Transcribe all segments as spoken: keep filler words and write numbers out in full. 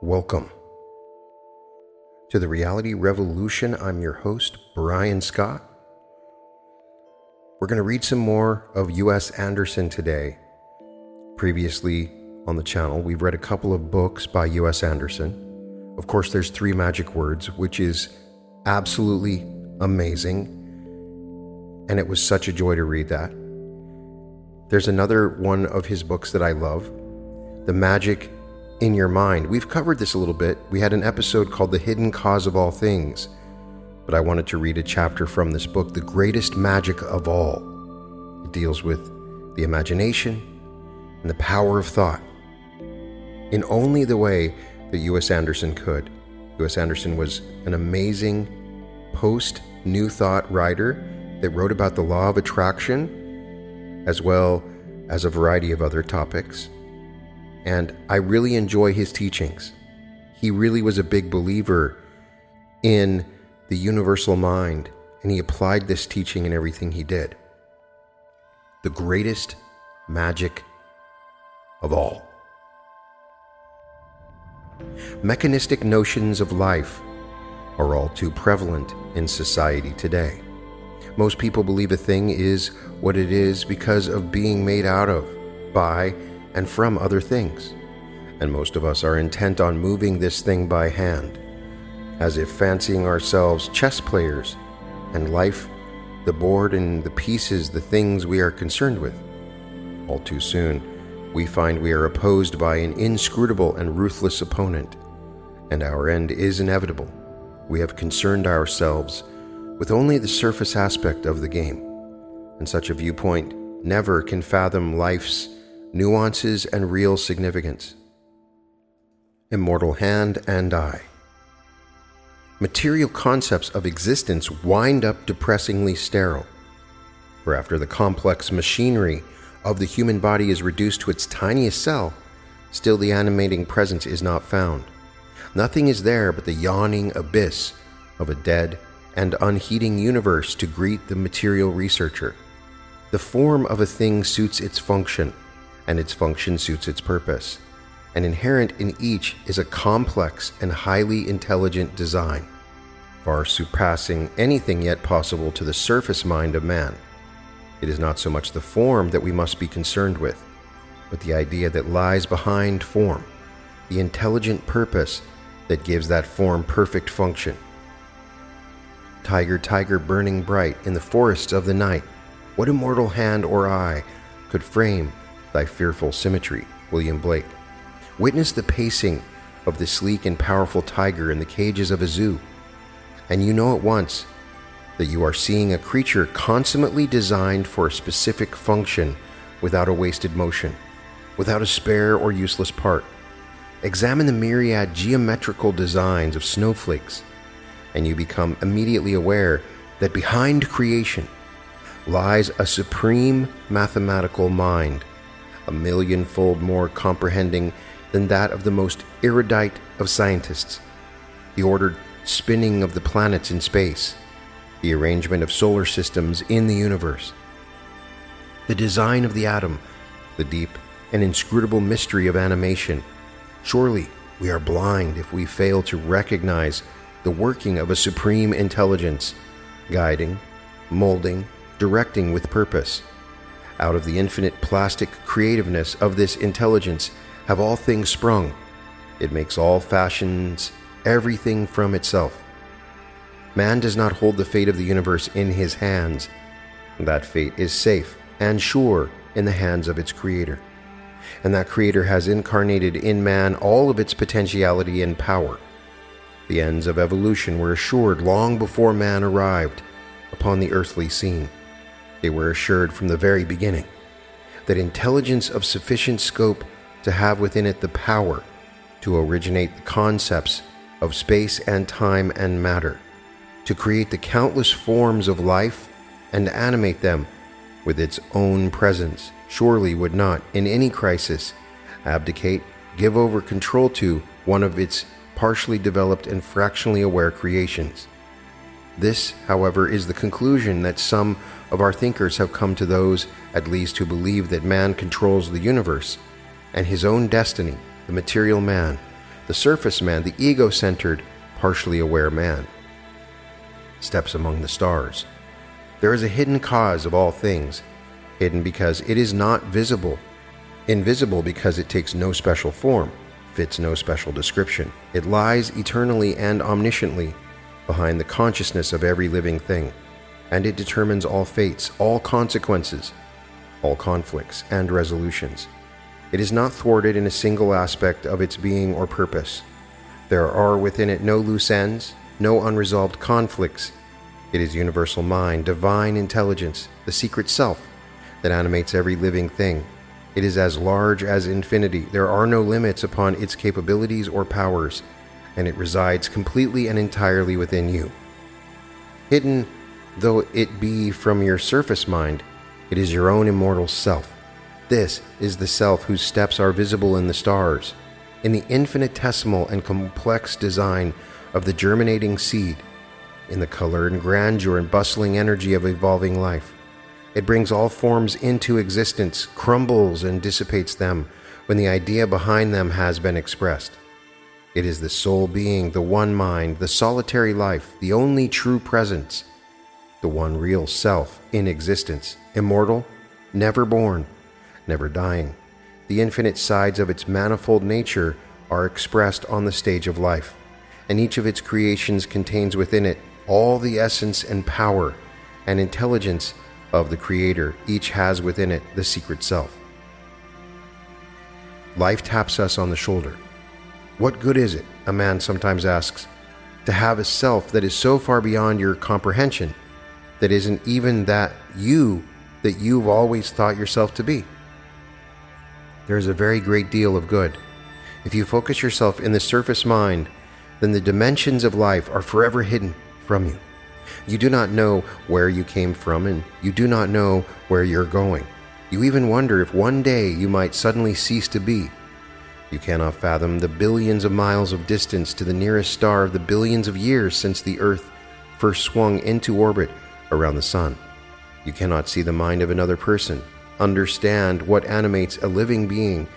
Welcome to The Reality Revolution. I'm your host, Brian Scott. We're going to read some more of U S Andersen today. Previously on the channel, we've read a couple of books by U S Andersen. Of course, there's Three Magic Words, which is absolutely amazing, and it was such a joy to read that. There's another one of his books that I love, The Magic in Your Mind. We've covered this a little bit. We had an episode called The Hidden Cause of All Things, but I wanted to read a chapter from this book, The Greatest Magic of All. It deals with the imagination and the power of thought in only the way that U S Andersen could. U S Andersen was an amazing post-New Thought writer that wrote about the law of attraction as well as a variety of other topics. And I really enjoy his teachings. He really was a big believer in the universal mind, and he applied this teaching in everything he did. The greatest magic of all. Mechanistic notions of life are all too prevalent in society today. Most people believe a thing is what it is because of being made out of, by, and from other things, and most of us are intent on moving this thing by hand, as if fancying ourselves chess players, and life the board and the pieces, the things we are concerned with. All too soon, we find we are opposed by an inscrutable and ruthless opponent, and our end is inevitable. We have concerned ourselves with only the surface aspect of the game, and such a viewpoint never can fathom life's nuances and real significance. Immortal hand and eye. Material concepts of existence wind up depressingly sterile, for after the complex machinery of the human body is reduced to its tiniest cell, still the animating presence is not found. Nothing is there but the yawning abyss of a dead and unheeding universe to greet the material researcher. The form of a thing suits its function, and its function suits its purpose, and inherent in each is a complex and highly intelligent design, far surpassing anything yet possible to the surface mind of man. It is not so much the form that we must be concerned with, but the idea that lies behind form, the intelligent purpose that gives that form perfect function. Tiger, tiger burning bright in the forests of the night, what immortal hand or eye could frame thy fearful symmetry? William Blake. Witness the pacing of the sleek and powerful tiger in the cages of a zoo, and you know at once that you are seeing a creature consummately designed for a specific function, without a wasted motion, without a spare or useless part. Examine the myriad geometrical designs of snowflakes, and you become immediately aware that behind creation lies a supreme mathematical mind, a million-fold more comprehending than that of the most erudite of scientists. The ordered spinning of the planets in space, the arrangement of solar systems in the universe, the design of the atom, the deep and inscrutable mystery of animation. Surely we are blind if we fail to recognize the working of a supreme intelligence, guiding, molding, directing with purpose. Out of the infinite plastic creativeness of this intelligence have all things sprung. It makes all fashions, everything from itself. Man does not hold the fate of the universe in his hands. That fate is safe and sure in the hands of its creator. And that creator has incarnated in man all of its potentiality and power. The ends of evolution were assured long before man arrived upon the earthly scene. They were assured from the very beginning that intelligence of sufficient scope to have within it the power to originate the concepts of space and time and matter, to create the countless forms of life and animate them with its own presence, surely would not, in any crisis, abdicate, give over control to one of its partially developed and fractionally aware creations. This, however, is the conclusion that some of our thinkers have come to, those at least who believe that man controls the universe and his own destiny, the material man, the surface man, the ego-centered, partially aware man. Steps among the stars. There is a hidden cause of all things, hidden because it is not visible, invisible because it takes no special form, fits no special description. It lies eternally and omnisciently behind the consciousness of every living thing, and it determines all fates, all consequences, all conflicts and resolutions. It is not thwarted in a single aspect of its being or purpose. There are within it no loose ends, no unresolved conflicts. It is universal mind, divine intelligence, the secret self that animates every living thing. It is as large as infinity. There are no limits upon its capabilities or powers, and it resides completely and entirely within you. Hidden though it be from your surface mind, it is your own immortal self. This is the self whose steps are visible in the stars, in the infinitesimal and complex design of the germinating seed, in the color and grandeur and bustling energy of evolving life. It brings all forms into existence, crumbles and dissipates them when the idea behind them has been expressed. It is the sole being, the one mind, the solitary life, the only true presence, the one real self in existence, immortal, never born, never dying. The infinite sides of its manifold nature are expressed on the stage of life, and each of its creations contains within it all the essence and power and intelligence of the Creator. Each has within it the secret self. Life taps us on the shoulder. What good is it, a man sometimes asks, to have a self that is so far beyond your comprehension, that isn't even that you that you've always thought yourself to be? There is a very great deal of good. If you focus yourself in the surface mind, then the dimensions of life are forever hidden from you. You do not know where you came from, and you do not know where you're going. You even wonder if one day you might suddenly cease to be. You cannot fathom the billions of miles of distance to the nearest star of the billions of years since the Earth first swung into orbit around the sun. You cannot see the mind of another person, understand what animates a living being,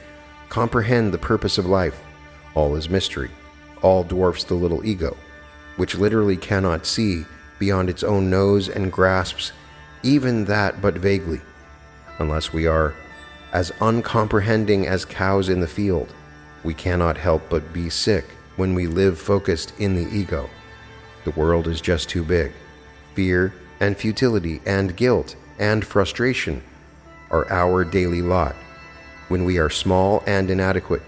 comprehend the purpose of life. All is mystery. All dwarfs the little ego, which literally cannot see beyond its own nose and grasps even that but vaguely, unless we are as uncomprehending as cows in the field. We cannot help but be sick when we live focused in the ego. The world is just too big. Fear and futility and guilt and frustration are our daily lot when we are small and inadequate,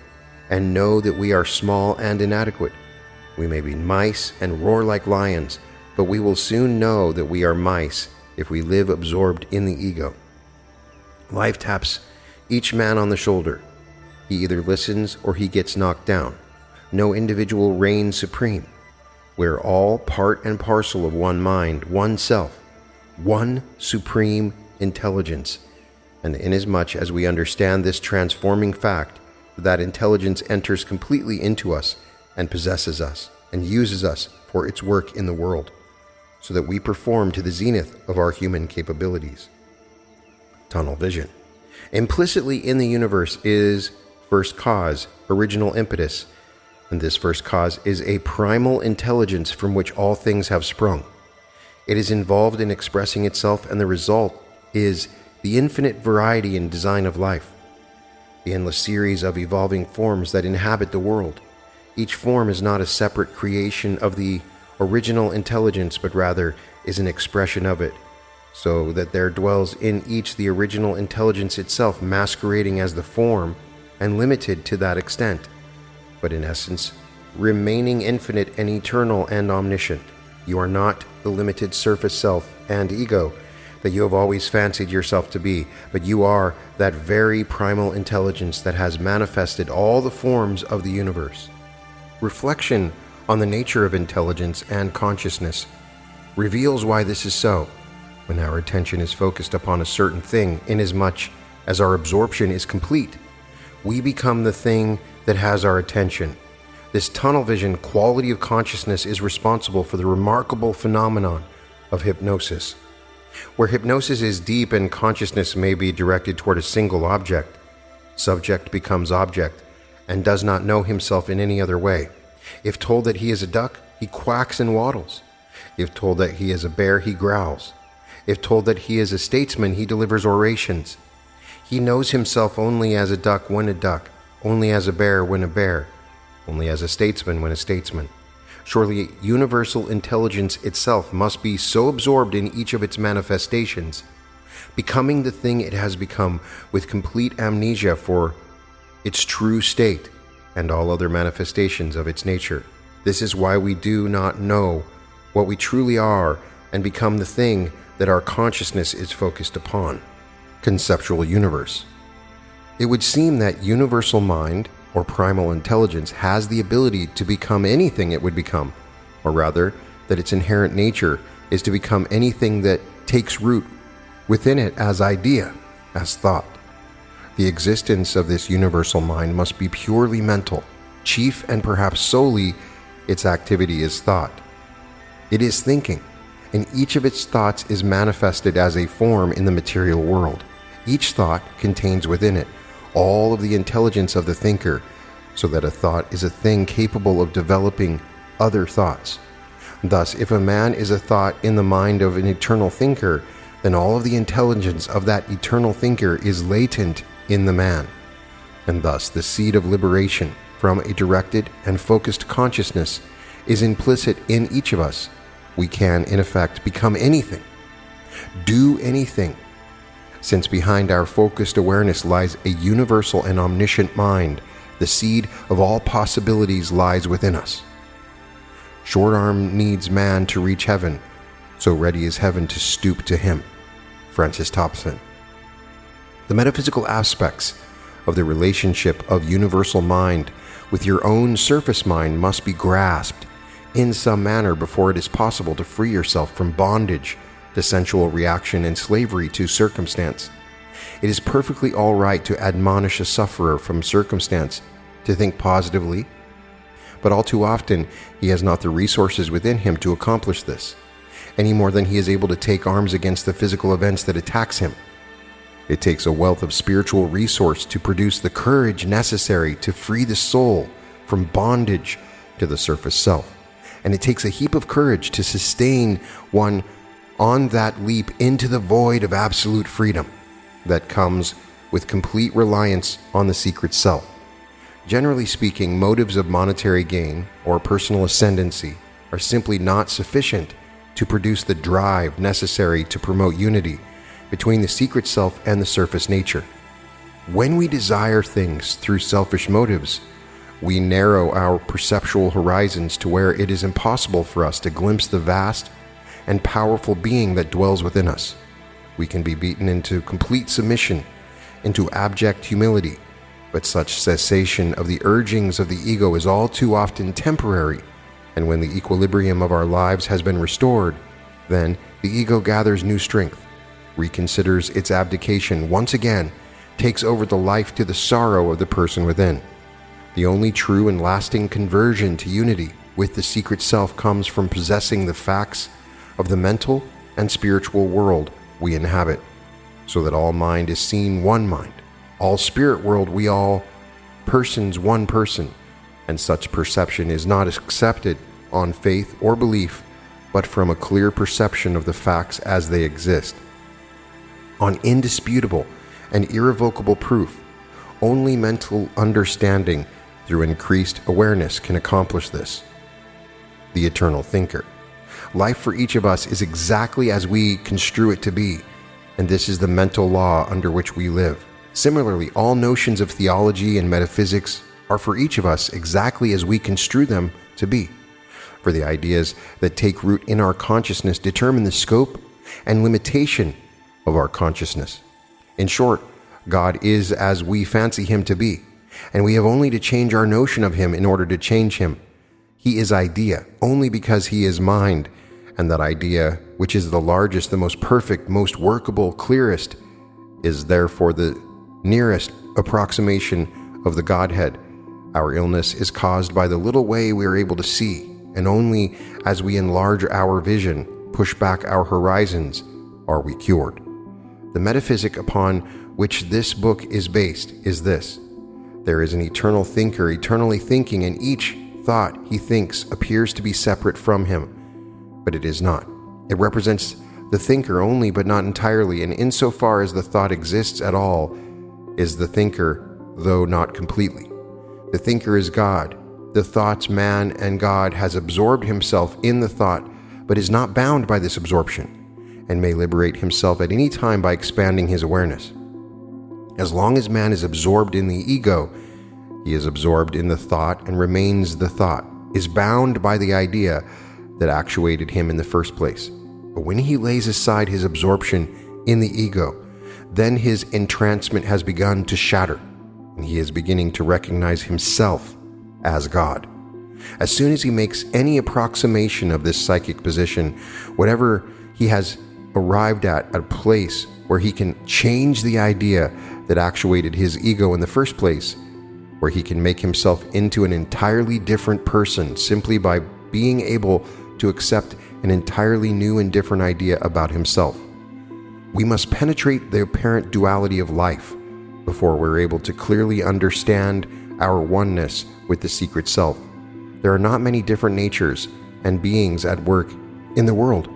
and know that we are small and inadequate. We may be mice and roar like lions, but we will soon know that we are mice if we live absorbed in the ego. Life taps each man on the shoulder. He either listens or he gets knocked down. No individual reigns supreme. We are all part and parcel of one mind, one self, one supreme intelligence. And inasmuch as we understand this transforming fact, that intelligence enters completely into us and possesses us and uses us for its work in the world, so that we perform to the zenith of our human capabilities. Tunnel vision. Implicitly in the universe is first cause, original impetus, and this first cause is a primal intelligence from which all things have sprung. It is involved in expressing itself, and the result is the infinite variety and design of life, the endless series of evolving forms that inhabit the world. Each form is not a separate creation of the original intelligence, but rather is an expression of it, so that there dwells in each the original intelligence itself, masquerading as the form and limited to that extent, but in essence remaining infinite and eternal and omniscient. You are not the limited surface self and ego that you have always fancied yourself to be, but you are that very primal intelligence that has manifested all the forms of the universe. Reflection on the nature of intelligence and consciousness reveals why this is so. When our attention is focused upon a certain thing, inasmuch as our absorption is complete, we become the thing that has our attention. This tunnel vision quality of consciousness is responsible for the remarkable phenomenon of hypnosis. Where hypnosis is deep and consciousness may be directed toward a single object, subject becomes object, and does not know himself in any other way. If told that he is a duck, he quacks and waddles. If told that he is a bear, he growls. If told that he is a statesman, he delivers orations. He knows himself only as a duck when a duck, only as a bear when a bear, only as a statesman when a statesman. Surely universal intelligence itself must be so absorbed in each of its manifestations, becoming the thing it has become with complete amnesia for its true state and all other manifestations of its nature. This is why we do not know what we truly are and become the thing that our consciousness is focused upon. Conceptual universe. It would seem that universal mind or primal intelligence has the ability to become anything it would become, or rather, that its inherent nature is to become anything that takes root within it as idea, as thought. The existence of this universal mind must be purely mental. Chief and perhaps solely its activity is thought. It is thinking, and each of its thoughts is manifested as a form in the material world. Each thought contains within it all of the intelligence of the thinker, so that a thought is a thing capable of developing other thoughts. Thus, if a man is a thought in the mind of an eternal thinker, then all of the intelligence of that eternal thinker is latent in the man, and thus the seed of liberation from a directed and focused consciousness is implicit in each of us. We can, in effect, become anything, do anything, since behind our focused awareness lies a universal and omniscient mind. The seed of all possibilities lies within us. Short arm needs man to reach heaven, so ready is heaven to stoop to him. Francis Thompson. The metaphysical aspects of the relationship of universal mind with your own surface mind must be grasped in some manner before it is possible to free yourself from bondage to sensual reaction and slavery to circumstance. It is perfectly all right to admonish a sufferer from circumstance to think positively, but all too often he has not the resources within him to accomplish this, any more than he is able to take arms against the physical events that attacks him. It takes a wealth of spiritual resource to produce the courage necessary to free the soul from bondage to the surface self. And it takes a heap of courage to sustain one on that leap into the void of absolute freedom that comes with complete reliance on the secret self. Generally speaking, motives of monetary gain or personal ascendancy are simply not sufficient to produce the drive necessary to promote unity between the secret self and the surface nature. When we desire things through selfish motives, we narrow our perceptual horizons to where it is impossible for us to glimpse the vast and powerful being that dwells within us. We can be beaten into complete submission, into abject humility, but such cessation of the urgings of the ego is all too often temporary, and when the equilibrium of our lives has been restored, then the ego gathers new strength, reconsiders its abdication once again, takes over the life to the sorrow of the person within. The only true and lasting conversion to unity with the secret self comes from possessing the facts of the mental and spiritual world we inhabit, so that all mind is seen one mind, all spirit world we all persons one person, and such perception is not accepted on faith or belief, but from a clear perception of the facts as they exist, on indisputable and irrevocable proof. Only mental understanding through increased awareness can accomplish this. The eternal thinker. Life for each of us is exactly as we construe it to be, and this is the mental law under which we live. Similarly, all notions of theology and metaphysics are for each of us exactly as we construe them to be. For the ideas that take root in our consciousness determine the scope and limitation of our consciousness. In short, God is as we fancy him to be, and we have only to change our notion of him in order to change him. He is idea only because he is mind, and that idea, which is the largest, the most perfect, most workable, clearest, is therefore the nearest approximation of the Godhead. Our illness is caused by the little way we are able to see, and only as we enlarge our vision, push back our horizons, are we cured. The metaphysic upon which this book is based is this: There is an eternal thinker eternally thinking, and each thought he thinks appears to be separate from him. But it is not. It represents the thinker only, but not entirely, and insofar as the thought exists at all, is the thinker, though not completely. The thinker is God. The thought's man, and God has absorbed himself in the thought, but is not bound by this absorption, and may liberate himself at any time by expanding his awareness. As long as man is absorbed in the ego, he is absorbed in the thought and remains the thought, is bound by the idea that actuated him in the first place. But when he lays aside his absorption in the ego, then his entrancement has begun to shatter, and he is beginning to recognize himself as God. As soon as he makes any approximation of this psychic position, whatever he has arrived at, at a place where he can change the idea that actuated his ego in the first place, where he can make himself into an entirely different person simply by being able to accept an entirely new and different idea about himself. We must penetrate the apparent duality of life before we're able to clearly understand our oneness with the secret self. There are not many different natures and beings at work in the world.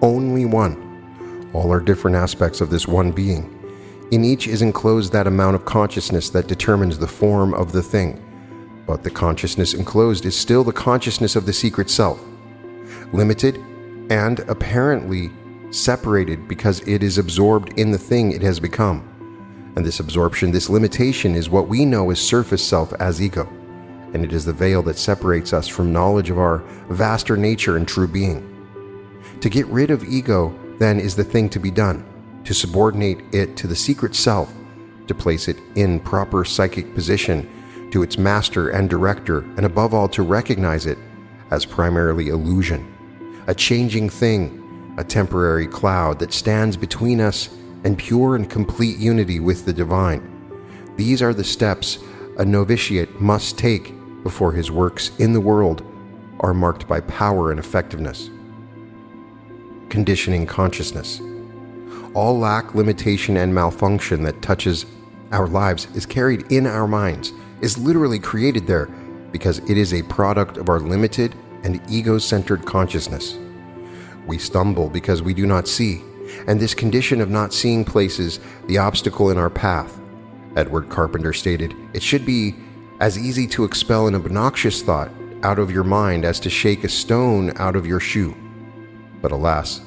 Only one. All are different aspects of this one being. In each is enclosed that amount of consciousness that determines the form of the thing. But the consciousness enclosed is still the consciousness of the secret self, limited and apparently separated because it is absorbed in the thing it has become. And this absorption, this limitation, is what we know as surface self, as ego. And it is the veil that separates us from knowledge of our vaster nature and true being. To get rid of ego, then, is the thing to be done, to subordinate it to the secret self, to place it in proper psychic position, to its master and director, and above all to recognize it as primarily illusion, a changing thing, a temporary cloud that stands between us and pure and complete unity with the divine. These are the steps a novitiate must take before his works in the world are marked by power and effectiveness. Conditioning consciousness. All lack, limitation, and malfunction that touches our lives is carried in our minds, is literally created there, because it is a product of our limited and ego-centered consciousness. We stumble because we do not see, and this condition of not seeing places the obstacle in our path. Edward Carpenter stated, "It should be as easy to expel an obnoxious thought out of your mind as to shake a stone out of your shoe." But alas,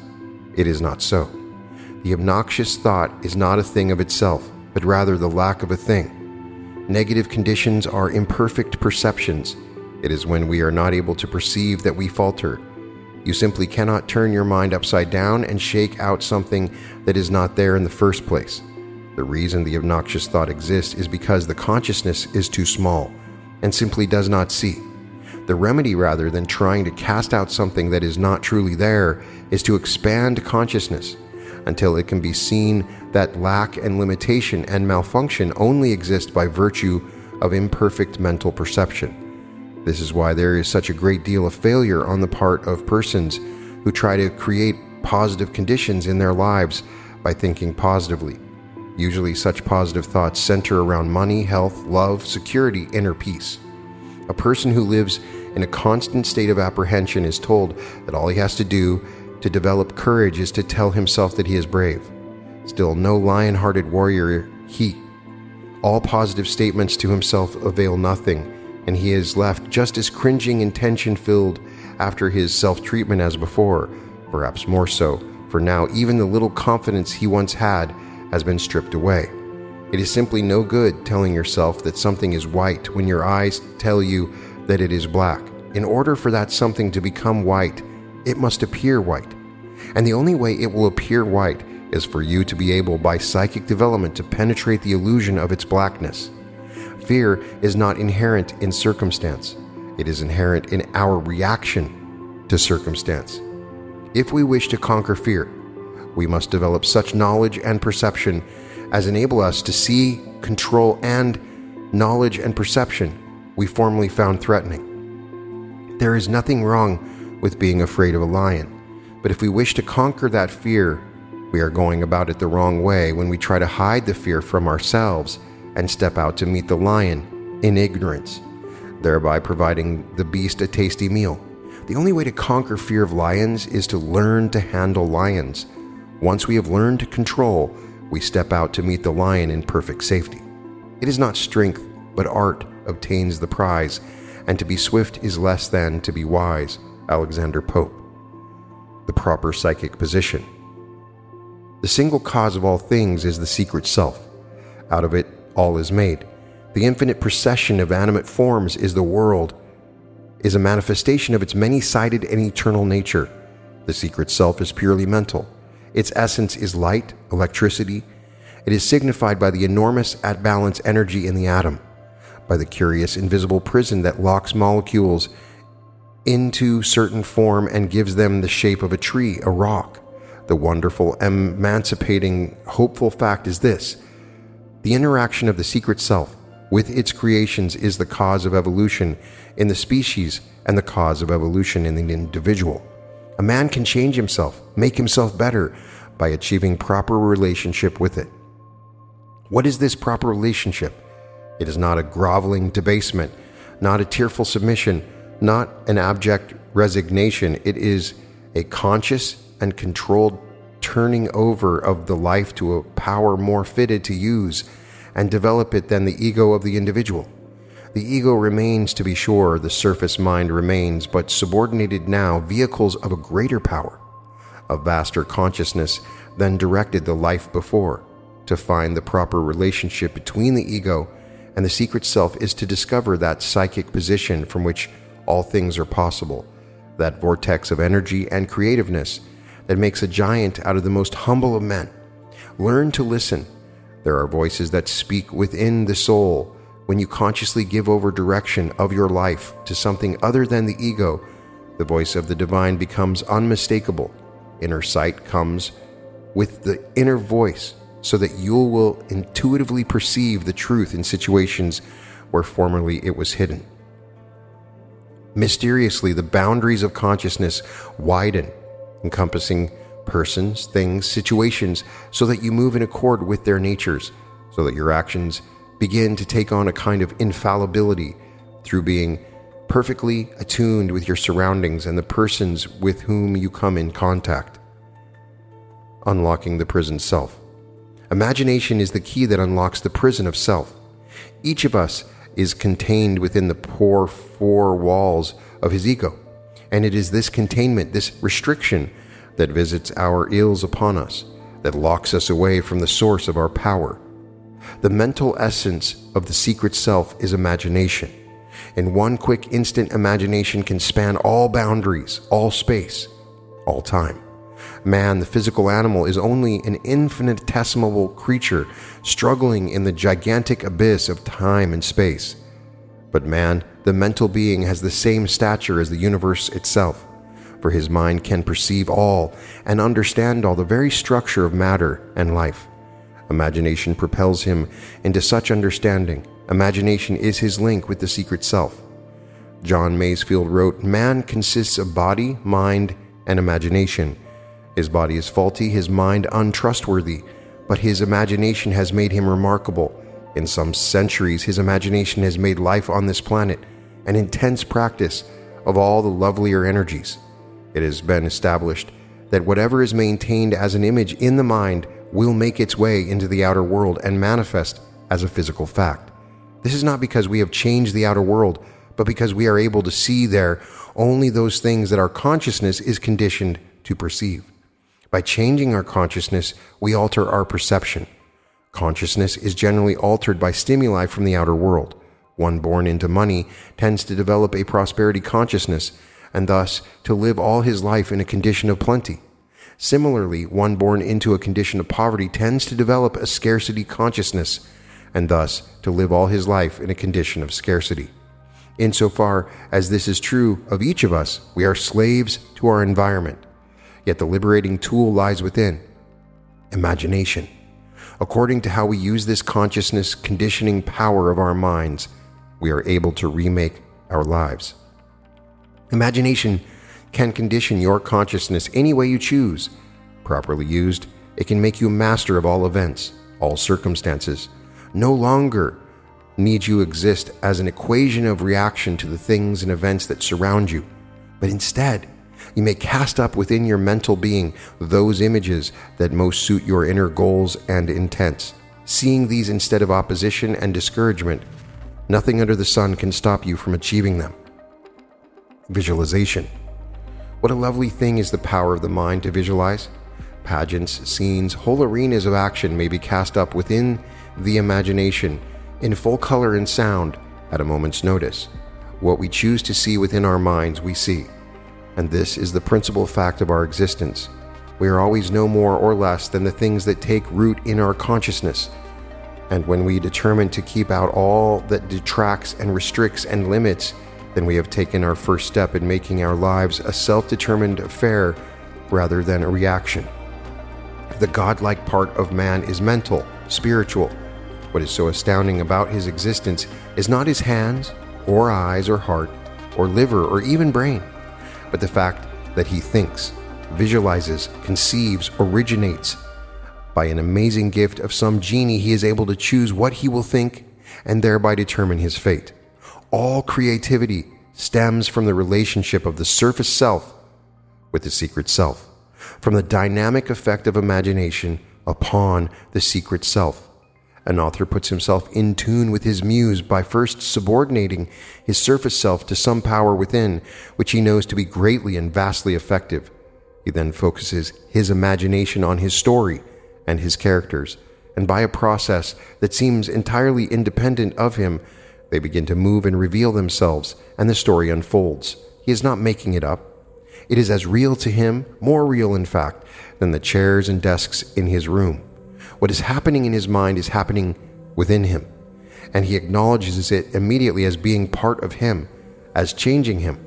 it is not so. The obnoxious thought is not a thing of itself, but rather the lack of a thing. Negative conditions are imperfect perceptions. It is when we are not able to perceive that we falter. You simply cannot turn your mind upside down and shake out something that is not there in the first place. The reason the obnoxious thought exists is because the consciousness is too small and simply does not see. The remedy, rather than trying to cast out something that is not truly there, is to expand consciousness until it can be seen that lack and limitation and malfunction only exist by virtue of imperfect mental perception. This is why there is such a great deal of failure on the part of persons who try to create positive conditions in their lives by thinking positively. Usually such positive thoughts center around money, health, love, security, inner peace. A person who lives in a constant state of apprehension is told that all he has to do to develop courage is to tell himself that he is brave. Still, no lion-hearted warrior he. All positive statements to himself avail nothing, and he is left just as cringing and tension-filled after his self-treatment as before, perhaps more so, for now even the little confidence he once had has been stripped away. It is simply no good telling yourself that something is white when your eyes tell you that it is black. In order for that something to become white, it must appear white. And the only way it will appear white is for you to be able, by psychic development, to penetrate the illusion of its blackness. Fear is not inherent in circumstance. It is inherent in our reaction to circumstance. If we wish to conquer fear, we must develop such knowledge and perception as enable us to see, control, and knowledge and perception we formerly found threatening. There is nothing wrong with being afraid of a lion, but if we wish to conquer that fear, we are going about it the wrong way when we try to hide the fear from ourselves and step out to meet the lion in ignorance, thereby providing the beast a tasty meal. The only way to conquer fear of lions is to learn to handle lions. Once we have learned to control, we step out to meet the lion in perfect safety. It is not strength, but art obtains the prize, and to be swift is less than to be wise. Alexander Pope. The proper psychic position. The single cause of all things is the secret self. Out of it, all is made. The infinite procession of animate forms is the world, is a manifestation of its many-sided and eternal nature. The secret self is purely mental. Its essence is light, electricity. It is signified by the enormous at-balance energy in the atom, by the curious invisible prison that locks molecules into certain form and gives them the shape of a tree, a rock. The wonderful, emancipating, hopeful fact is this: the interaction of the secret self with its creations is the cause of evolution in the species and the cause of evolution in the individual. A man can change himself, make himself better by achieving proper relationship with it. What is this proper relationship? It is not a groveling debasement, not a tearful submission, not an abject resignation. It is a conscious and controlled turning over of the life to a power more fitted to use and develop it than the ego of the individual. The ego remains, to be sure, the surface mind remains, but subordinated now vehicles of a greater power, a vaster consciousness than directed the life before. To find the proper relationship between the ego and the secret self is to discover that psychic position from which all things are possible, that vortex of energy and creativeness that makes a giant out of the most humble of men. Learn to listen. There are voices that speak within the soul. When you consciously give over direction of your life to something other than the ego, the voice of the divine becomes unmistakable. Inner sight comes with the inner voice so that you will intuitively perceive the truth in situations where formerly it was hidden. Mysteriously, the boundaries of consciousness widen, encompassing persons, things, situations, so that you move in accord with their natures, so that your actions begin to take on a kind of infallibility through being perfectly attuned with your surroundings and the persons with whom you come in contact. Unlocking the prison self. Imagination is the key that unlocks the prison of self. Each of us is contained within the poor four walls of his ego, and it is this containment, this restriction, that visits our ills upon us, that locks us away from the source of our power. The mental essence of the secret self is imagination. In one quick instant, imagination can span all boundaries, all space, all time. Man, the physical animal, is only an infinitesimal creature struggling in the gigantic abyss of time and space. But man, the mental being, has the same stature as the universe itself, for his mind can perceive all and understand all, the very structure of matter and life. Imagination propels him into such understanding. Imagination is his link with the secret self. John Masefield wrote, "Man consists of body, mind, and imagination. His body is faulty, his mind untrustworthy, but his imagination has made him remarkable. In some centuries, his imagination has made life on this planet an intense practice of all the lovelier energies. It has been established that whatever is maintained as an image in the mind will make its way into the outer world and manifest as a physical fact. This is not because we have changed the outer world, but because we are able to see there only those things that our consciousness is conditioned to perceive. By changing our consciousness, we alter our perception. Consciousness is generally altered by stimuli from the outer world. One born into money tends to develop a prosperity consciousness and thus to live all his life in a condition of plenty. Similarly, one born into a condition of poverty tends to develop a scarcity consciousness and thus to live all his life in a condition of scarcity. Insofar as this is true of each of us, we are slaves to our environment. Yet the liberating tool lies within imagination. According to how we use this consciousness conditioning power of our minds, we are able to remake our lives. Imagination can condition your consciousness any way you choose. Properly used, it can make you master of all events, all circumstances. no longer need you exist as an equation of reaction to the things and events that surround you, but instead, you may cast up within your mental being those images that most suit your inner goals and intents, seeing these instead of opposition and discouragement. Nothing under the sun can stop you from achieving them. Visualization. What a lovely thing is the power of the mind to visualize. Pageants, scenes, whole arenas of action may be cast up within the imagination in full color and sound at a moment's notice. What we choose to see within our minds, we see. And this is the principal fact of our existence. We are always no more or less than the things that take root in our consciousness. And when we determine to keep out all that detracts and restricts and limits, then we have taken our first step in making our lives a self-determined affair rather than a reaction. The godlike part of man is mental, spiritual. What is so astounding about his existence is not his hands, or eyes, or heart, or liver, or even brain, but the fact that he thinks, visualizes, conceives, originates. By an amazing gift of some genie, he is able to choose what he will think and thereby determine his fate. All creativity stems from the relationship of the surface self with the secret self, from the dynamic effect of imagination upon the secret self. An author puts himself in tune with his muse by first subordinating his surface self to some power within, which he knows to be greatly and vastly effective. He then focuses his imagination on his story and his characters, and by a process that seems entirely independent of him, they begin to move and reveal themselves, and the story unfolds. He is not making it up. It is as real to him, more real in fact, than the chairs and desks in his room. What is happening in his mind is happening within him, and he acknowledges it immediately as being part of him, as changing him,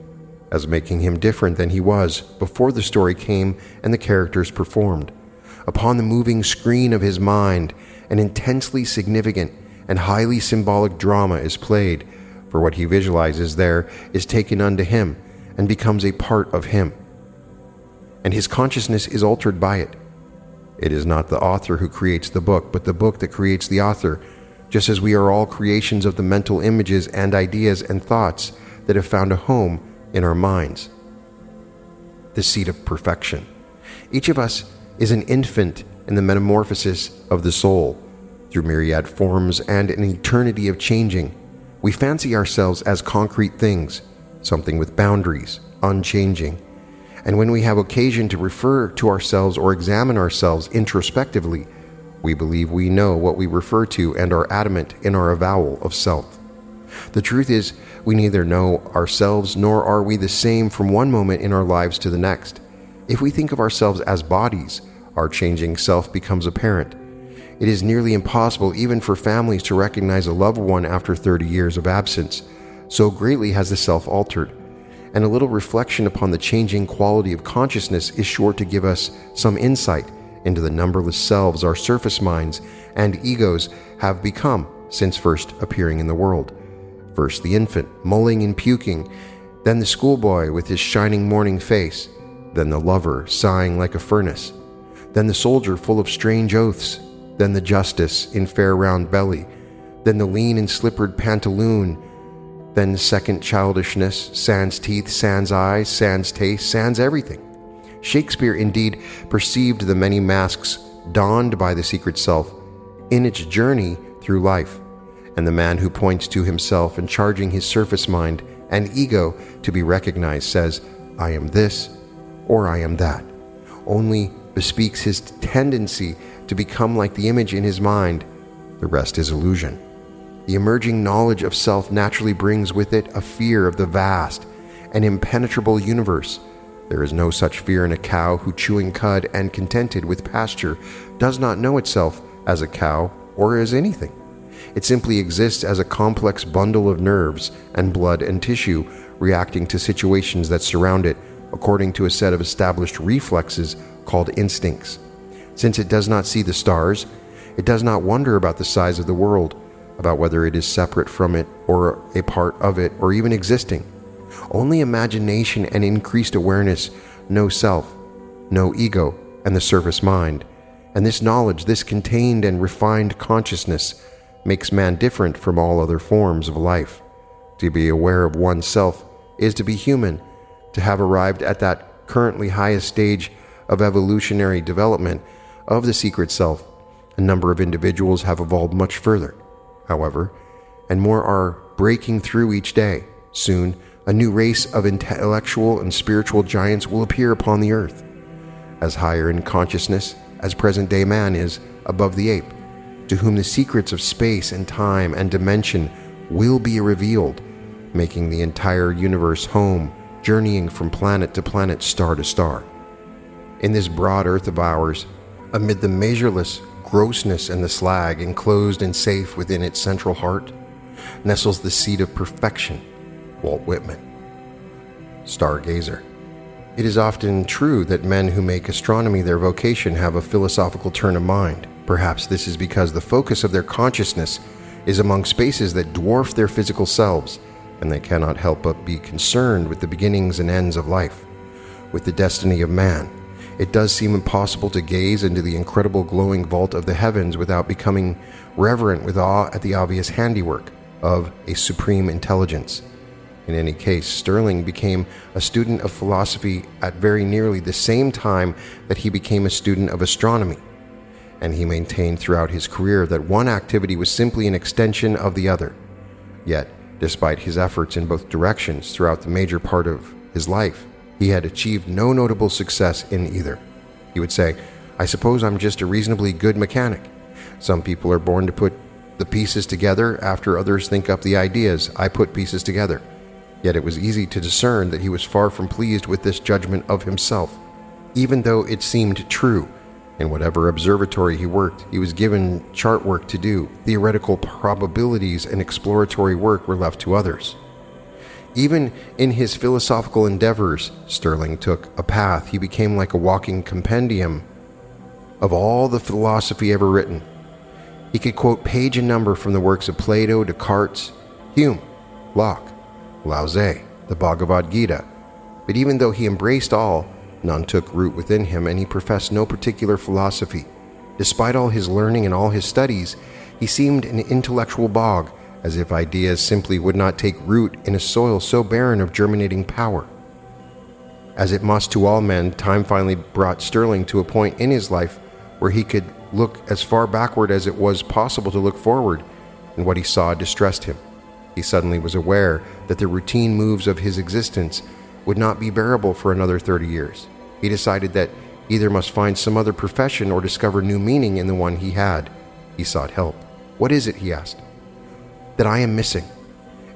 as making him different than he was before the story came and the characters performed. Upon the moving screen of his mind, an intensely significant and highly symbolic drama is played, for what he visualizes there is taken unto him and becomes a part of him, and his consciousness is altered by it. It is not the author who creates the book, but the book that creates the author, just as we are all creations of the mental images and ideas and thoughts that have found a home in our minds. The seat of perfection. Each of us is an infant in the metamorphosis of the soul. Through myriad forms and an eternity of changing, we fancy ourselves as concrete things, something with boundaries, unchanging. And when we have occasion to refer to ourselves or examine ourselves introspectively, we believe we know what we refer to and are adamant in our avowal of self. The truth is, we neither know ourselves nor are we the same from one moment in our lives to the next. If we think of ourselves as bodies, our changing self becomes apparent. It is nearly impossible even for families to recognize a loved one after thirty years of absence. So greatly has the self altered. And a little reflection upon the changing quality of consciousness is sure to give us some insight into the numberless selves our surface minds and egos have become since first appearing in the world. First the infant, mulling and puking, then the schoolboy with his shining morning face, then the lover sighing like a furnace, then the soldier full of strange oaths, then the justice in fair round belly, then the lean and slippered pantaloon, then second childishness, sans teeth, sans eyes, sans taste, sans everything. Shakespeare indeed perceived the many masks donned by the secret self in its journey through life, and the man who points to himself and charging his surface mind and ego to be recognized says, I am this, or I am that, only bespeaks his tendency to become like the image in his mind. The rest is illusion. The emerging knowledge of self naturally brings with it a fear of the vast and impenetrable universe. There is no such fear in a cow who, chewing cud and contented with pasture, does not know itself as a cow or as anything. It simply exists as a complex bundle of nerves and blood and tissue reacting to situations that surround it according to a set of established reflexes called instincts. Since it does not see the stars, it does not wonder about the size of the world, about whether it is separate from it or a part of it or even existing. Only imagination and increased awareness, no self, no ego, and the surface mind. And this knowledge, this contained and refined consciousness, makes man different from all other forms of life. To be aware of oneself is to be human, to have arrived at that currently highest stage of evolutionary development of the secret self. A number of individuals have evolved much further, however, and more are breaking through each day. Soon, a new race of intellectual and spiritual giants will appear upon the earth, as higher in consciousness as present-day man is above the ape, to whom the secrets of space and time and dimension will be revealed, making the entire universe home, journeying from planet to planet, star to star. In this broad earth of ours, amid the measureless grossness and the slag, enclosed and safe within its central heart, nestles the seed of perfection, Walt Whitman. Stargazer. It is often true that men who make astronomy their vocation have a philosophical turn of mind. Perhaps this is because the focus of their consciousness is among spaces that dwarf their physical selves, and they cannot help but be concerned with the beginnings and ends of life, with the destiny of man. It does seem impossible to gaze into the incredible glowing vault of the heavens without becoming reverent with awe at the obvious handiwork of a supreme intelligence. In any case, Sterling became a student of philosophy at very nearly the same time that he became a student of astronomy, and he maintained throughout his career that one activity was simply an extension of the other. Yet, despite his efforts in both directions throughout the major part of his life, he had achieved no notable success in either. He would say, "I suppose I'm just a reasonably good mechanic. Some people are born to put the pieces together after others think up the ideas. I put pieces together." Yet it was easy to discern that he was far from pleased with this judgment of himself, even though it seemed true. In whatever observatory he worked, he was given chart work to do. Theoretical probabilities and exploratory work were left to others. Even in his philosophical endeavors, Sterling took a path. He became like a walking compendium of all the philosophy ever written. He could quote page and number from the works of Plato, Descartes, Hume, Locke, Laozi, the Bhagavad Gita, but even though he embraced all, none took root within him, and he professed no particular philosophy. Despite all his learning and all his studies, he seemed an intellectual bog, as if ideas simply would not take root in a soil so barren of germinating power. As it must to all men, time finally brought Sterling to a point in his life where he could look as far backward as it was possible to look forward, and what he saw distressed him. He suddenly was aware that the routine moves of his existence would not be bearable for another thirty years. He decided that either must find some other profession or discover new meaning in the one he had. He sought help. "What is it," he asked, "that I am missing?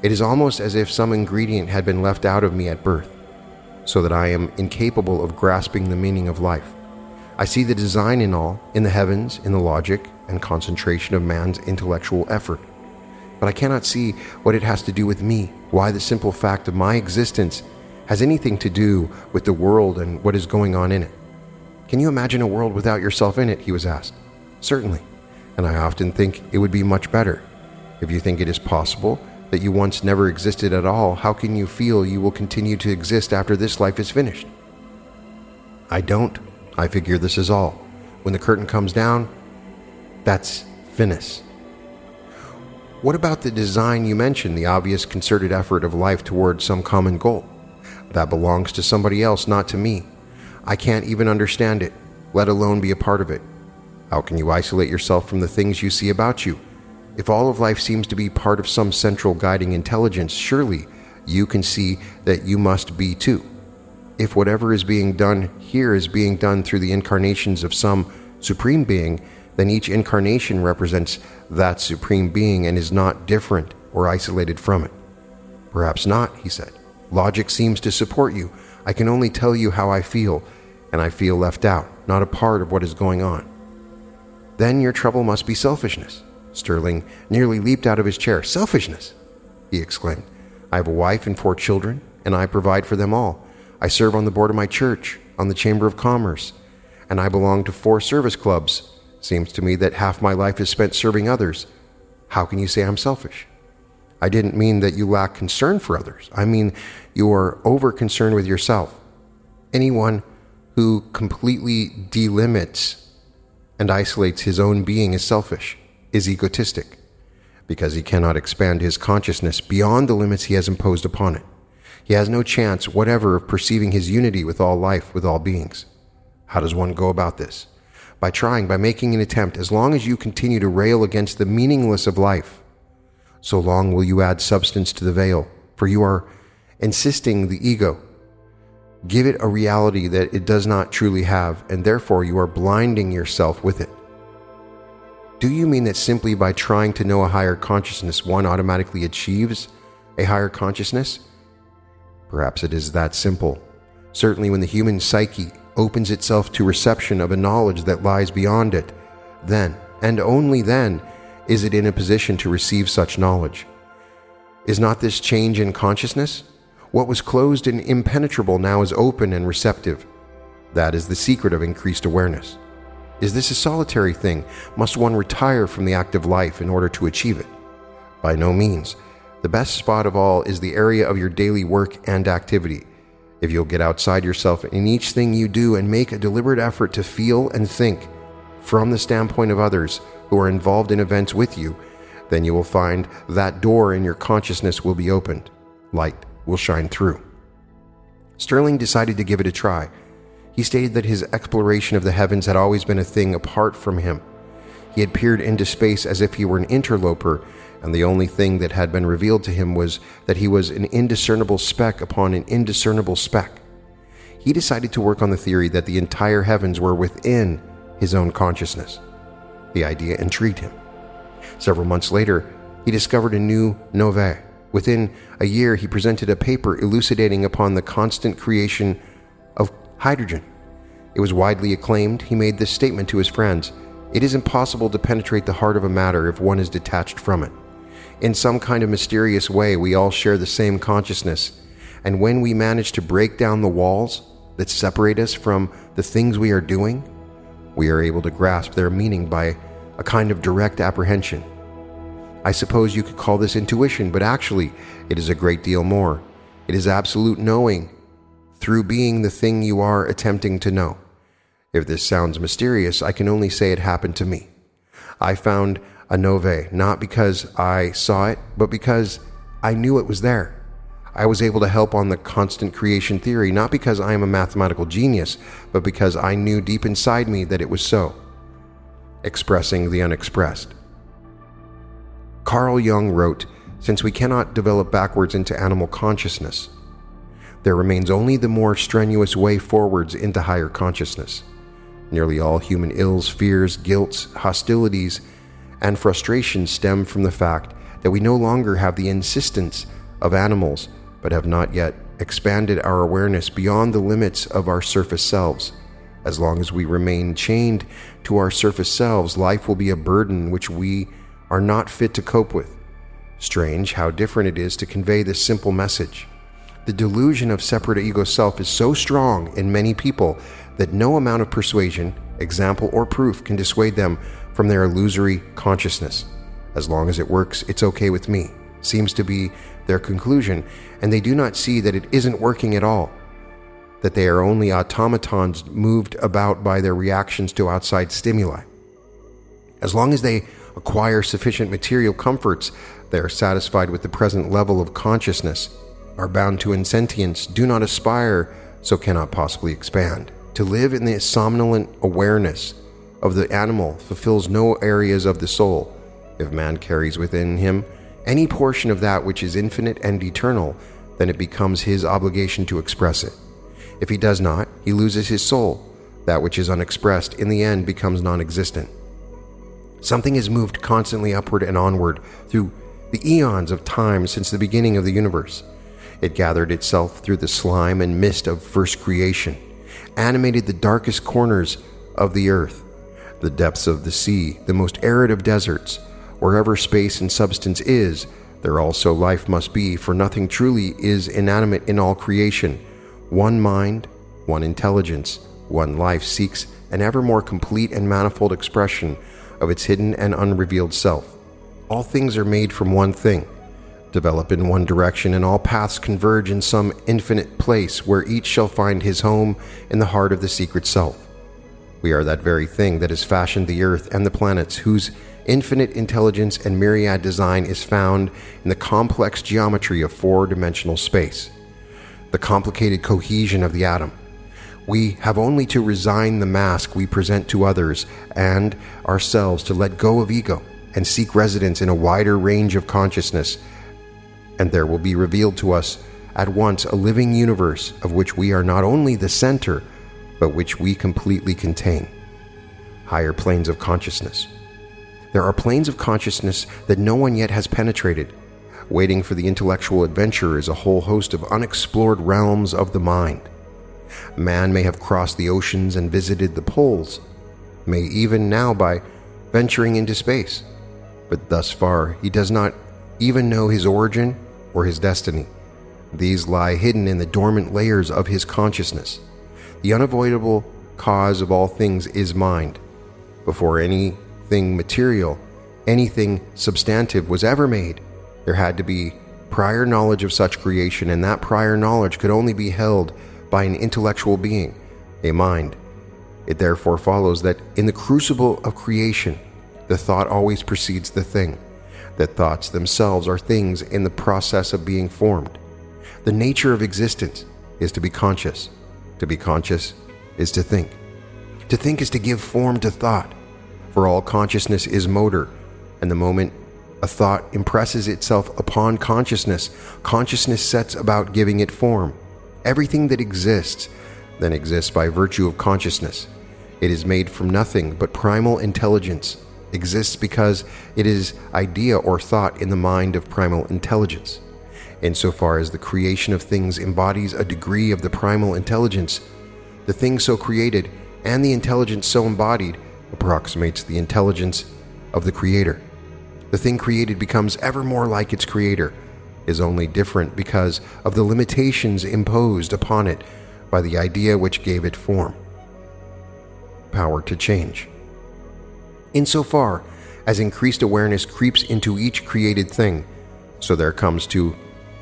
It is almost as if some ingredient had been left out of me at birth, so that I am incapable of grasping the meaning of life. I see the design in all, in the heavens, in the logic and concentration of man's intellectual effort. But I cannot see what it has to do with me, why the simple fact of my existence has anything to do with the world and what is going on in it." "Can you imagine a world without yourself in it?" he was asked. "Certainly, and I often think it would be much better. If you think it is possible that you once never existed at all, how can you feel you will continue to exist after this life is finished?" "I don't. I figure this is all. When the curtain comes down, that's finis." "What about the design you mentioned, the obvious concerted effort of life toward some common goal? That belongs to somebody else, not to me. I can't even understand it, let alone be a part of it. How can you isolate yourself from the things you see about you? If all of life seems to be part of some central guiding intelligence, surely you can see that you must be too. If whatever is being done here is being done through the incarnations of some supreme being, then each incarnation represents that supreme being and is not different or isolated from it." "Perhaps not," he said. "Logic seems to support you. I can only tell you how I feel, and I feel left out, not a part of what is going on." "Then your trouble must be selfishness." Sterling nearly leaped out of his chair. "Selfishness!" he exclaimed. "I have a wife and four children, and I provide for them all. I serve on the board of my church, on the Chamber of Commerce, and I belong to four service clubs. Seems to me that half my life is spent serving others. How can you say I'm selfish?" "I didn't mean that you lack concern for others. I mean you are over-concerned with yourself. Anyone who completely delimits and isolates his own being is selfish, is egotistic. because he cannot expand his consciousness beyond the limits he has imposed upon it. He has no chance whatever of perceiving his unity with all life, with all beings. How does one go about this? By trying, by making an attempt, as long as you continue to rail against the meaningless of life. So long will you add substance to the veil, for you are insisting the ego. Give it a reality that it does not truly have, and therefore you are blinding yourself with it. Do you mean that simply by trying to know a higher consciousness, one automatically achieves a higher consciousness? Perhaps it is that simple. Certainly when the human psyche opens itself to reception of a knowledge that lies beyond it, then, and only then, is it in a position to receive such knowledge. Is not this change in consciousness? What was closed and impenetrable now is open and receptive. That is the secret of increased awareness. Is this a solitary thing? Must one retire from the active life in order to achieve it? By no means. The best spot of all is the area of your daily work and activity. If you'll get outside yourself in each thing you do and make a deliberate effort to feel and think from the standpoint of others who are involved in events with you, then you will find that door in your consciousness will be opened. Light will shine through. Sterling decided to give it a try. He stated that his exploration of the heavens had always been a thing apart from him. He had peered into space as if he were an interloper, and the only thing that had been revealed to him was that he was an indiscernible speck upon an indiscernible speck. He decided to work on the theory that the entire heavens were within his own consciousness. The idea intrigued him. Several months later, he discovered a new novae. Within a year, he presented a paper elucidating upon the constant creation of hydrogen. It was widely acclaimed. He made this statement to his friends: "It is impossible to penetrate the heart of a matter if one is detached from it. In some kind of mysterious way, we all share the same consciousness, and when we manage to break down the walls that separate us from the things we are doing, we are able to grasp their meaning by a kind of direct apprehension. I suppose you could call this intuition, but actually it is a great deal more. It is absolute knowing through being the thing you are attempting to know. If this sounds mysterious, I can only say it happened to me. I found a novae, not because I saw it, but because I knew it was there. I was able to help on the constant creation theory, not because I am a mathematical genius, but because I knew deep inside me that it was so." Expressing the unexpressed. Carl Jung wrote, "Since we cannot develop backwards into animal consciousness, there remains only the more strenuous way forwards into higher consciousness. Nearly all human ills, fears, guilts, hostilities, and frustrations stem from the fact that we no longer have the insistence of animals, but have not yet expanded our awareness beyond the limits of our surface selves. As long as we remain chained to our surface selves, life will be a burden which we are not fit to cope with." Strange how different it is to convey this simple message. The delusion of separate ego self is so strong in many people that no amount of persuasion, example, or proof can dissuade them from their illusory consciousness. "As long as it works, it's okay with me," seems to be their conclusion, and they do not see that it isn't working at all, that they are only automatons moved about by their reactions to outside stimuli. As long as they acquire sufficient material comforts, they are satisfied with the present level of consciousness, are bound to insentience, do not aspire, so cannot possibly expand. To live in the somnolent awareness of the animal fulfills no areas of the soul. If man carries within him any portion of that which is infinite and eternal, then it becomes his obligation to express it. If he does not, he loses his soul. That which is unexpressed in the end becomes non-existent. Something is moved constantly upward and onward through the eons of time since the beginning of the universe. It gathered itself through the slime and mist of first creation, animated the darkest corners of the earth, the depths of the sea, the most arid of deserts. Wherever space and substance is, there also life must be, for nothing truly is inanimate in all creation. One mind, one intelligence, one life seeks an ever more complete and manifold expression of its hidden and unrevealed self. All things are made from one thing, develop in one direction, and all paths converge in some infinite place where each shall find his home in the heart of the secret self. We are that very thing that has fashioned the earth and the planets, whose infinite intelligence and myriad design is found in the complex geometry of four-dimensional space, the complicated cohesion of the atom. We have only to resign the mask we present to others and ourselves to let go of ego and seek residence in a wider range of consciousness, and there will be revealed to us at once a living universe of which we are not only the center, but which we completely contain. Higher planes of consciousness. There are planes of consciousness that no one yet has penetrated. Waiting for the intellectual adventurer is a whole host of unexplored realms of the mind. Man may have crossed the oceans and visited the poles, may even now by venturing into space, but thus far he does not even know his origin or his destiny. These lie hidden in the dormant layers of his consciousness. The unavoidable cause of all things is mind. Before anything material, anything substantive was ever made, there had to be prior knowledge of such creation, and that prior knowledge could only be held by an intellectual being, a mind. It therefore follows that in the crucible of creation, the thought always precedes the thing, that thoughts themselves are things in the process of being formed. The nature of existence is to be conscious. To be conscious is to think. To think is to give form to thought, for all consciousness is motor, and the moment a thought impresses itself upon consciousness, consciousness sets about giving it form. Everything that exists then exists by virtue of consciousness. It is made from nothing, but primal intelligence exists because it is idea or thought in the mind of primal intelligence. Insofar as the creation of things embodies a degree of the primal intelligence, the thing so created and the intelligence so embodied approximates the intelligence of the creator. The thing created becomes ever more like its creator, is only different because of the limitations imposed upon it by the idea which gave it form. Power to change. Insofar as increased awareness creeps into each created thing, so there comes to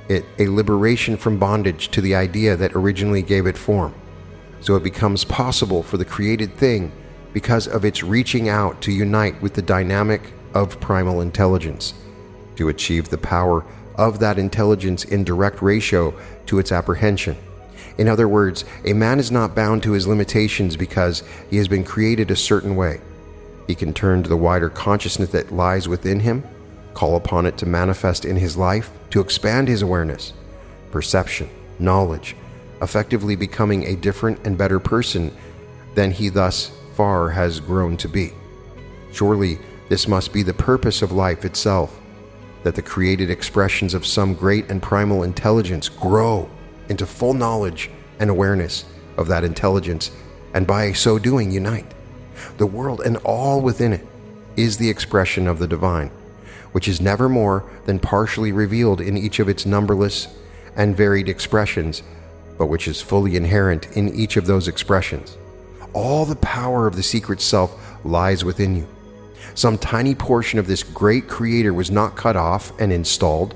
it a liberation from bondage to the idea that originally gave it form. So it becomes possible for the created thing because of its reaching out to unite with the dynamic of primal intelligence, to achieve the power of that intelligence in direct ratio to its apprehension. In other words, a man is not bound to his limitations because he has been created a certain way. He can turn to the wider consciousness that lies within him, call upon it to manifest in his life, to expand his awareness, perception, knowledge, effectively becoming a different and better person than he thus far has grown to be. Surely this must be the purpose of life itself, that the created expressions of some great and primal intelligence grow into full knowledge and awareness of that intelligence, and by so doing unite. The world and all within it is the expression of the divine, which is never more than partially revealed in each of its numberless and varied expressions, but which is fully inherent in each of those expressions. All the power of the secret self lies within you. Some tiny portion of this great creator was not cut off and installed.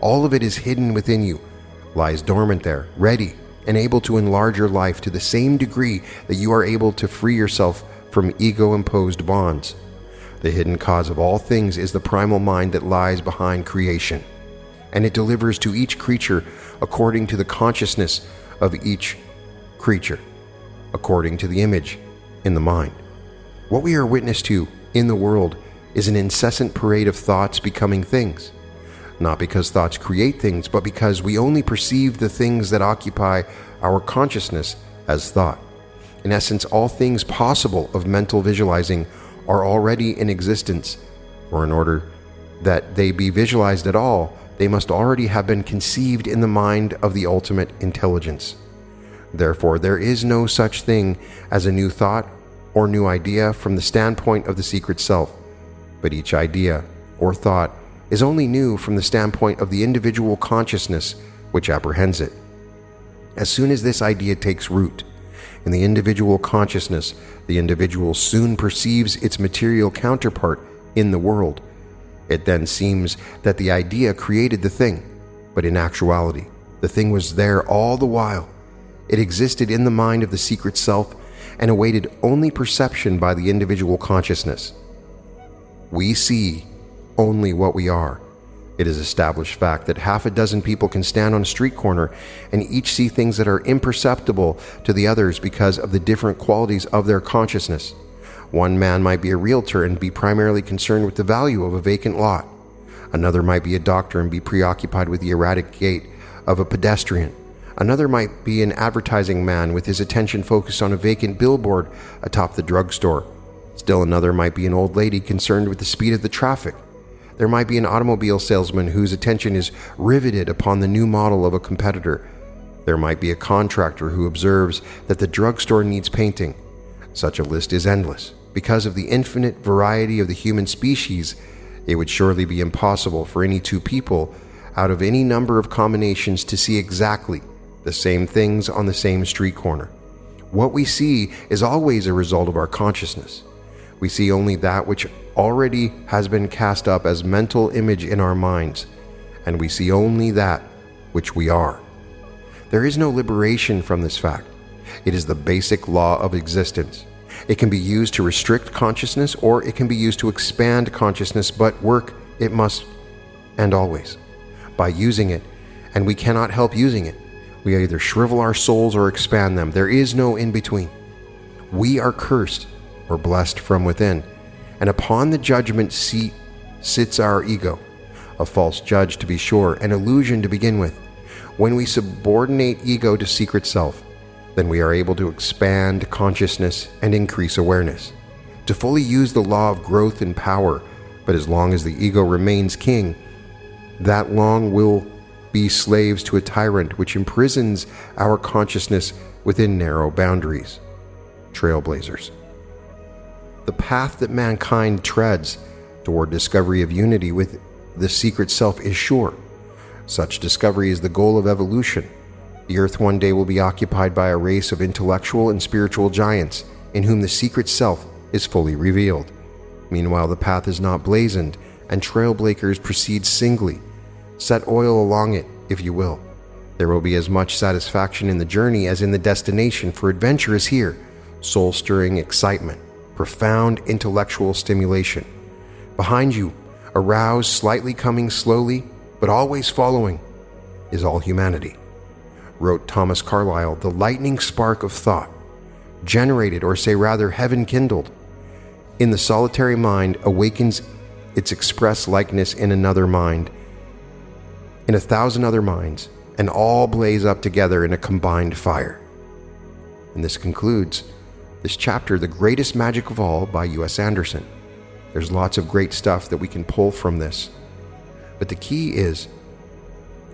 All of it is hidden within you, lies dormant there, ready and able to enlarge your life to the same degree that you are able to free yourself from ego-imposed bonds. The hidden cause of all things is the primal mind that lies behind creation, and it delivers to each creature according to the consciousness of each creature, according to the image in the mind. What we are witness to in the world is an incessant parade of thoughts becoming things, not because thoughts create things, but because we only perceive the things that occupy our consciousness as thought. In essence, all things possible of mental visualizing are already in existence, for in order that they be visualized at all, they must already have been conceived in the mind of the ultimate intelligence. Therefore, there is no such thing as a new thought or new idea from the standpoint of the secret self, but each idea or thought is only new from the standpoint of the individual consciousness which apprehends it. As soon as this idea takes root in the individual consciousness, the individual soon perceives its material counterpart in the world. It then seems that the idea created the thing, but in actuality, the thing was there all the while. It existed in the mind of the secret self and awaited only perception by the individual consciousness. We see only what we are. It is established fact that half a dozen people can stand on a street corner and each see things that are imperceptible to the others because of the different qualities of their consciousness. One man might be a realtor and be primarily concerned with the value of a vacant lot. Another might be a doctor and be preoccupied with the erratic gait of a pedestrian. Another might be an advertising man with his attention focused on a vacant billboard atop the drugstore. Still another might be an old lady concerned with the speed of the traffic. There might be an automobile salesman whose attention is riveted upon the new model of a competitor. There might be a contractor who observes that the drugstore needs painting. Such a list is endless. Because of the infinite variety of the human species, it would surely be impossible for any two people out of any number of combinations to see exactly the same things on the same street corner. What we see is always a result of our consciousness. We see only that which already has been cast up as mental image in our minds, and we see only that which we are. There is no liberation from this fact. It is the basic law of existence. It can be used to restrict consciousness, or it can be used to expand consciousness, but work it must, and always, by using it, and we cannot help using it. We either shrivel our souls or expand them. There is no in-between. We are cursed or blessed from within, and upon the judgment seat sits our ego, a false judge to be sure, an illusion to begin with. When we subordinate ego to secret self, then we are able to expand consciousness and increase awareness, to fully use the law of growth and power. But as long as the ego remains king, that long will be slaves to a tyrant which imprisons our consciousness within narrow boundaries. Trailblazers. The path that mankind treads toward discovery of unity with the secret self is sure. Such discovery is the goal of evolution. The earth one day will be occupied by a race of intellectual and spiritual giants in whom the secret self is fully revealed. Meanwhile, the path is not blazoned, and trailblazers proceed singly. Set oil along it, if you will. There will be as much satisfaction in the journey as in the destination, for adventure is here, soul-stirring excitement, profound intellectual stimulation. Behind you, aroused, slightly coming slowly, but always following, is all humanity. Wrote Thomas Carlyle, the lightning spark of thought, generated, or say rather heaven-kindled, in the solitary mind awakens its express likeness in another mind, in a thousand other minds, and all blaze up together in a combined fire. And this concludes this chapter, The Greatest Magic of All by U S Andersen. There's lots of great stuff that we can pull from this, but the key is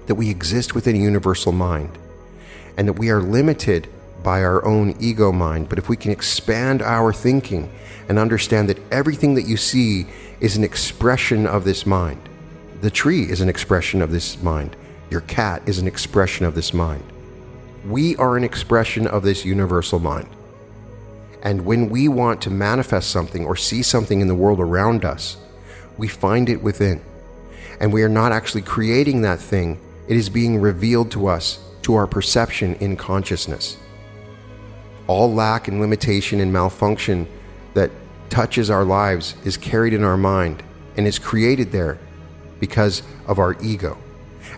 that we exist within a universal mind, and that we are limited by our own ego mind. But if we can expand our thinking and understand that everything that you see is an expression of this mind, the tree is an expression of this mind. Your cat is an expression of this mind. We are an expression of this universal mind. And when we want to manifest something or see something in the world around us, we find it within. And we are not actually creating that thing. It is being revealed to us, to our perception in consciousness. All lack and limitation and malfunction that touches our lives is carried in our mind and is created there because of our ego.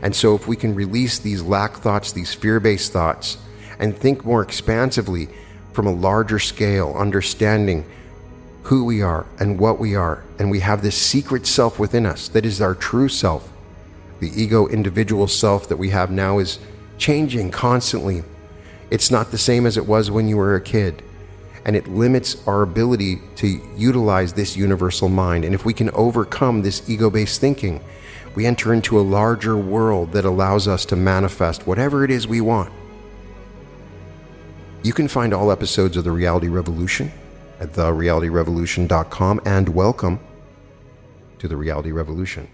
And so if we can release these lack thoughts, these fear-based thoughts, and think more expansively from a larger scale, understanding who we are and what we are, and we have this secret self within us that is our true self. The ego individual self that we have now is changing constantly. It's not the same as it was when you were a kid, and it limits our ability to utilize this universal mind. And if we can overcome this ego-based thinking, we enter into a larger world that allows us to manifest whatever it is we want. You can find all episodes of The Reality Revolution at the reality revolution dot com, and welcome to The Reality Revolution.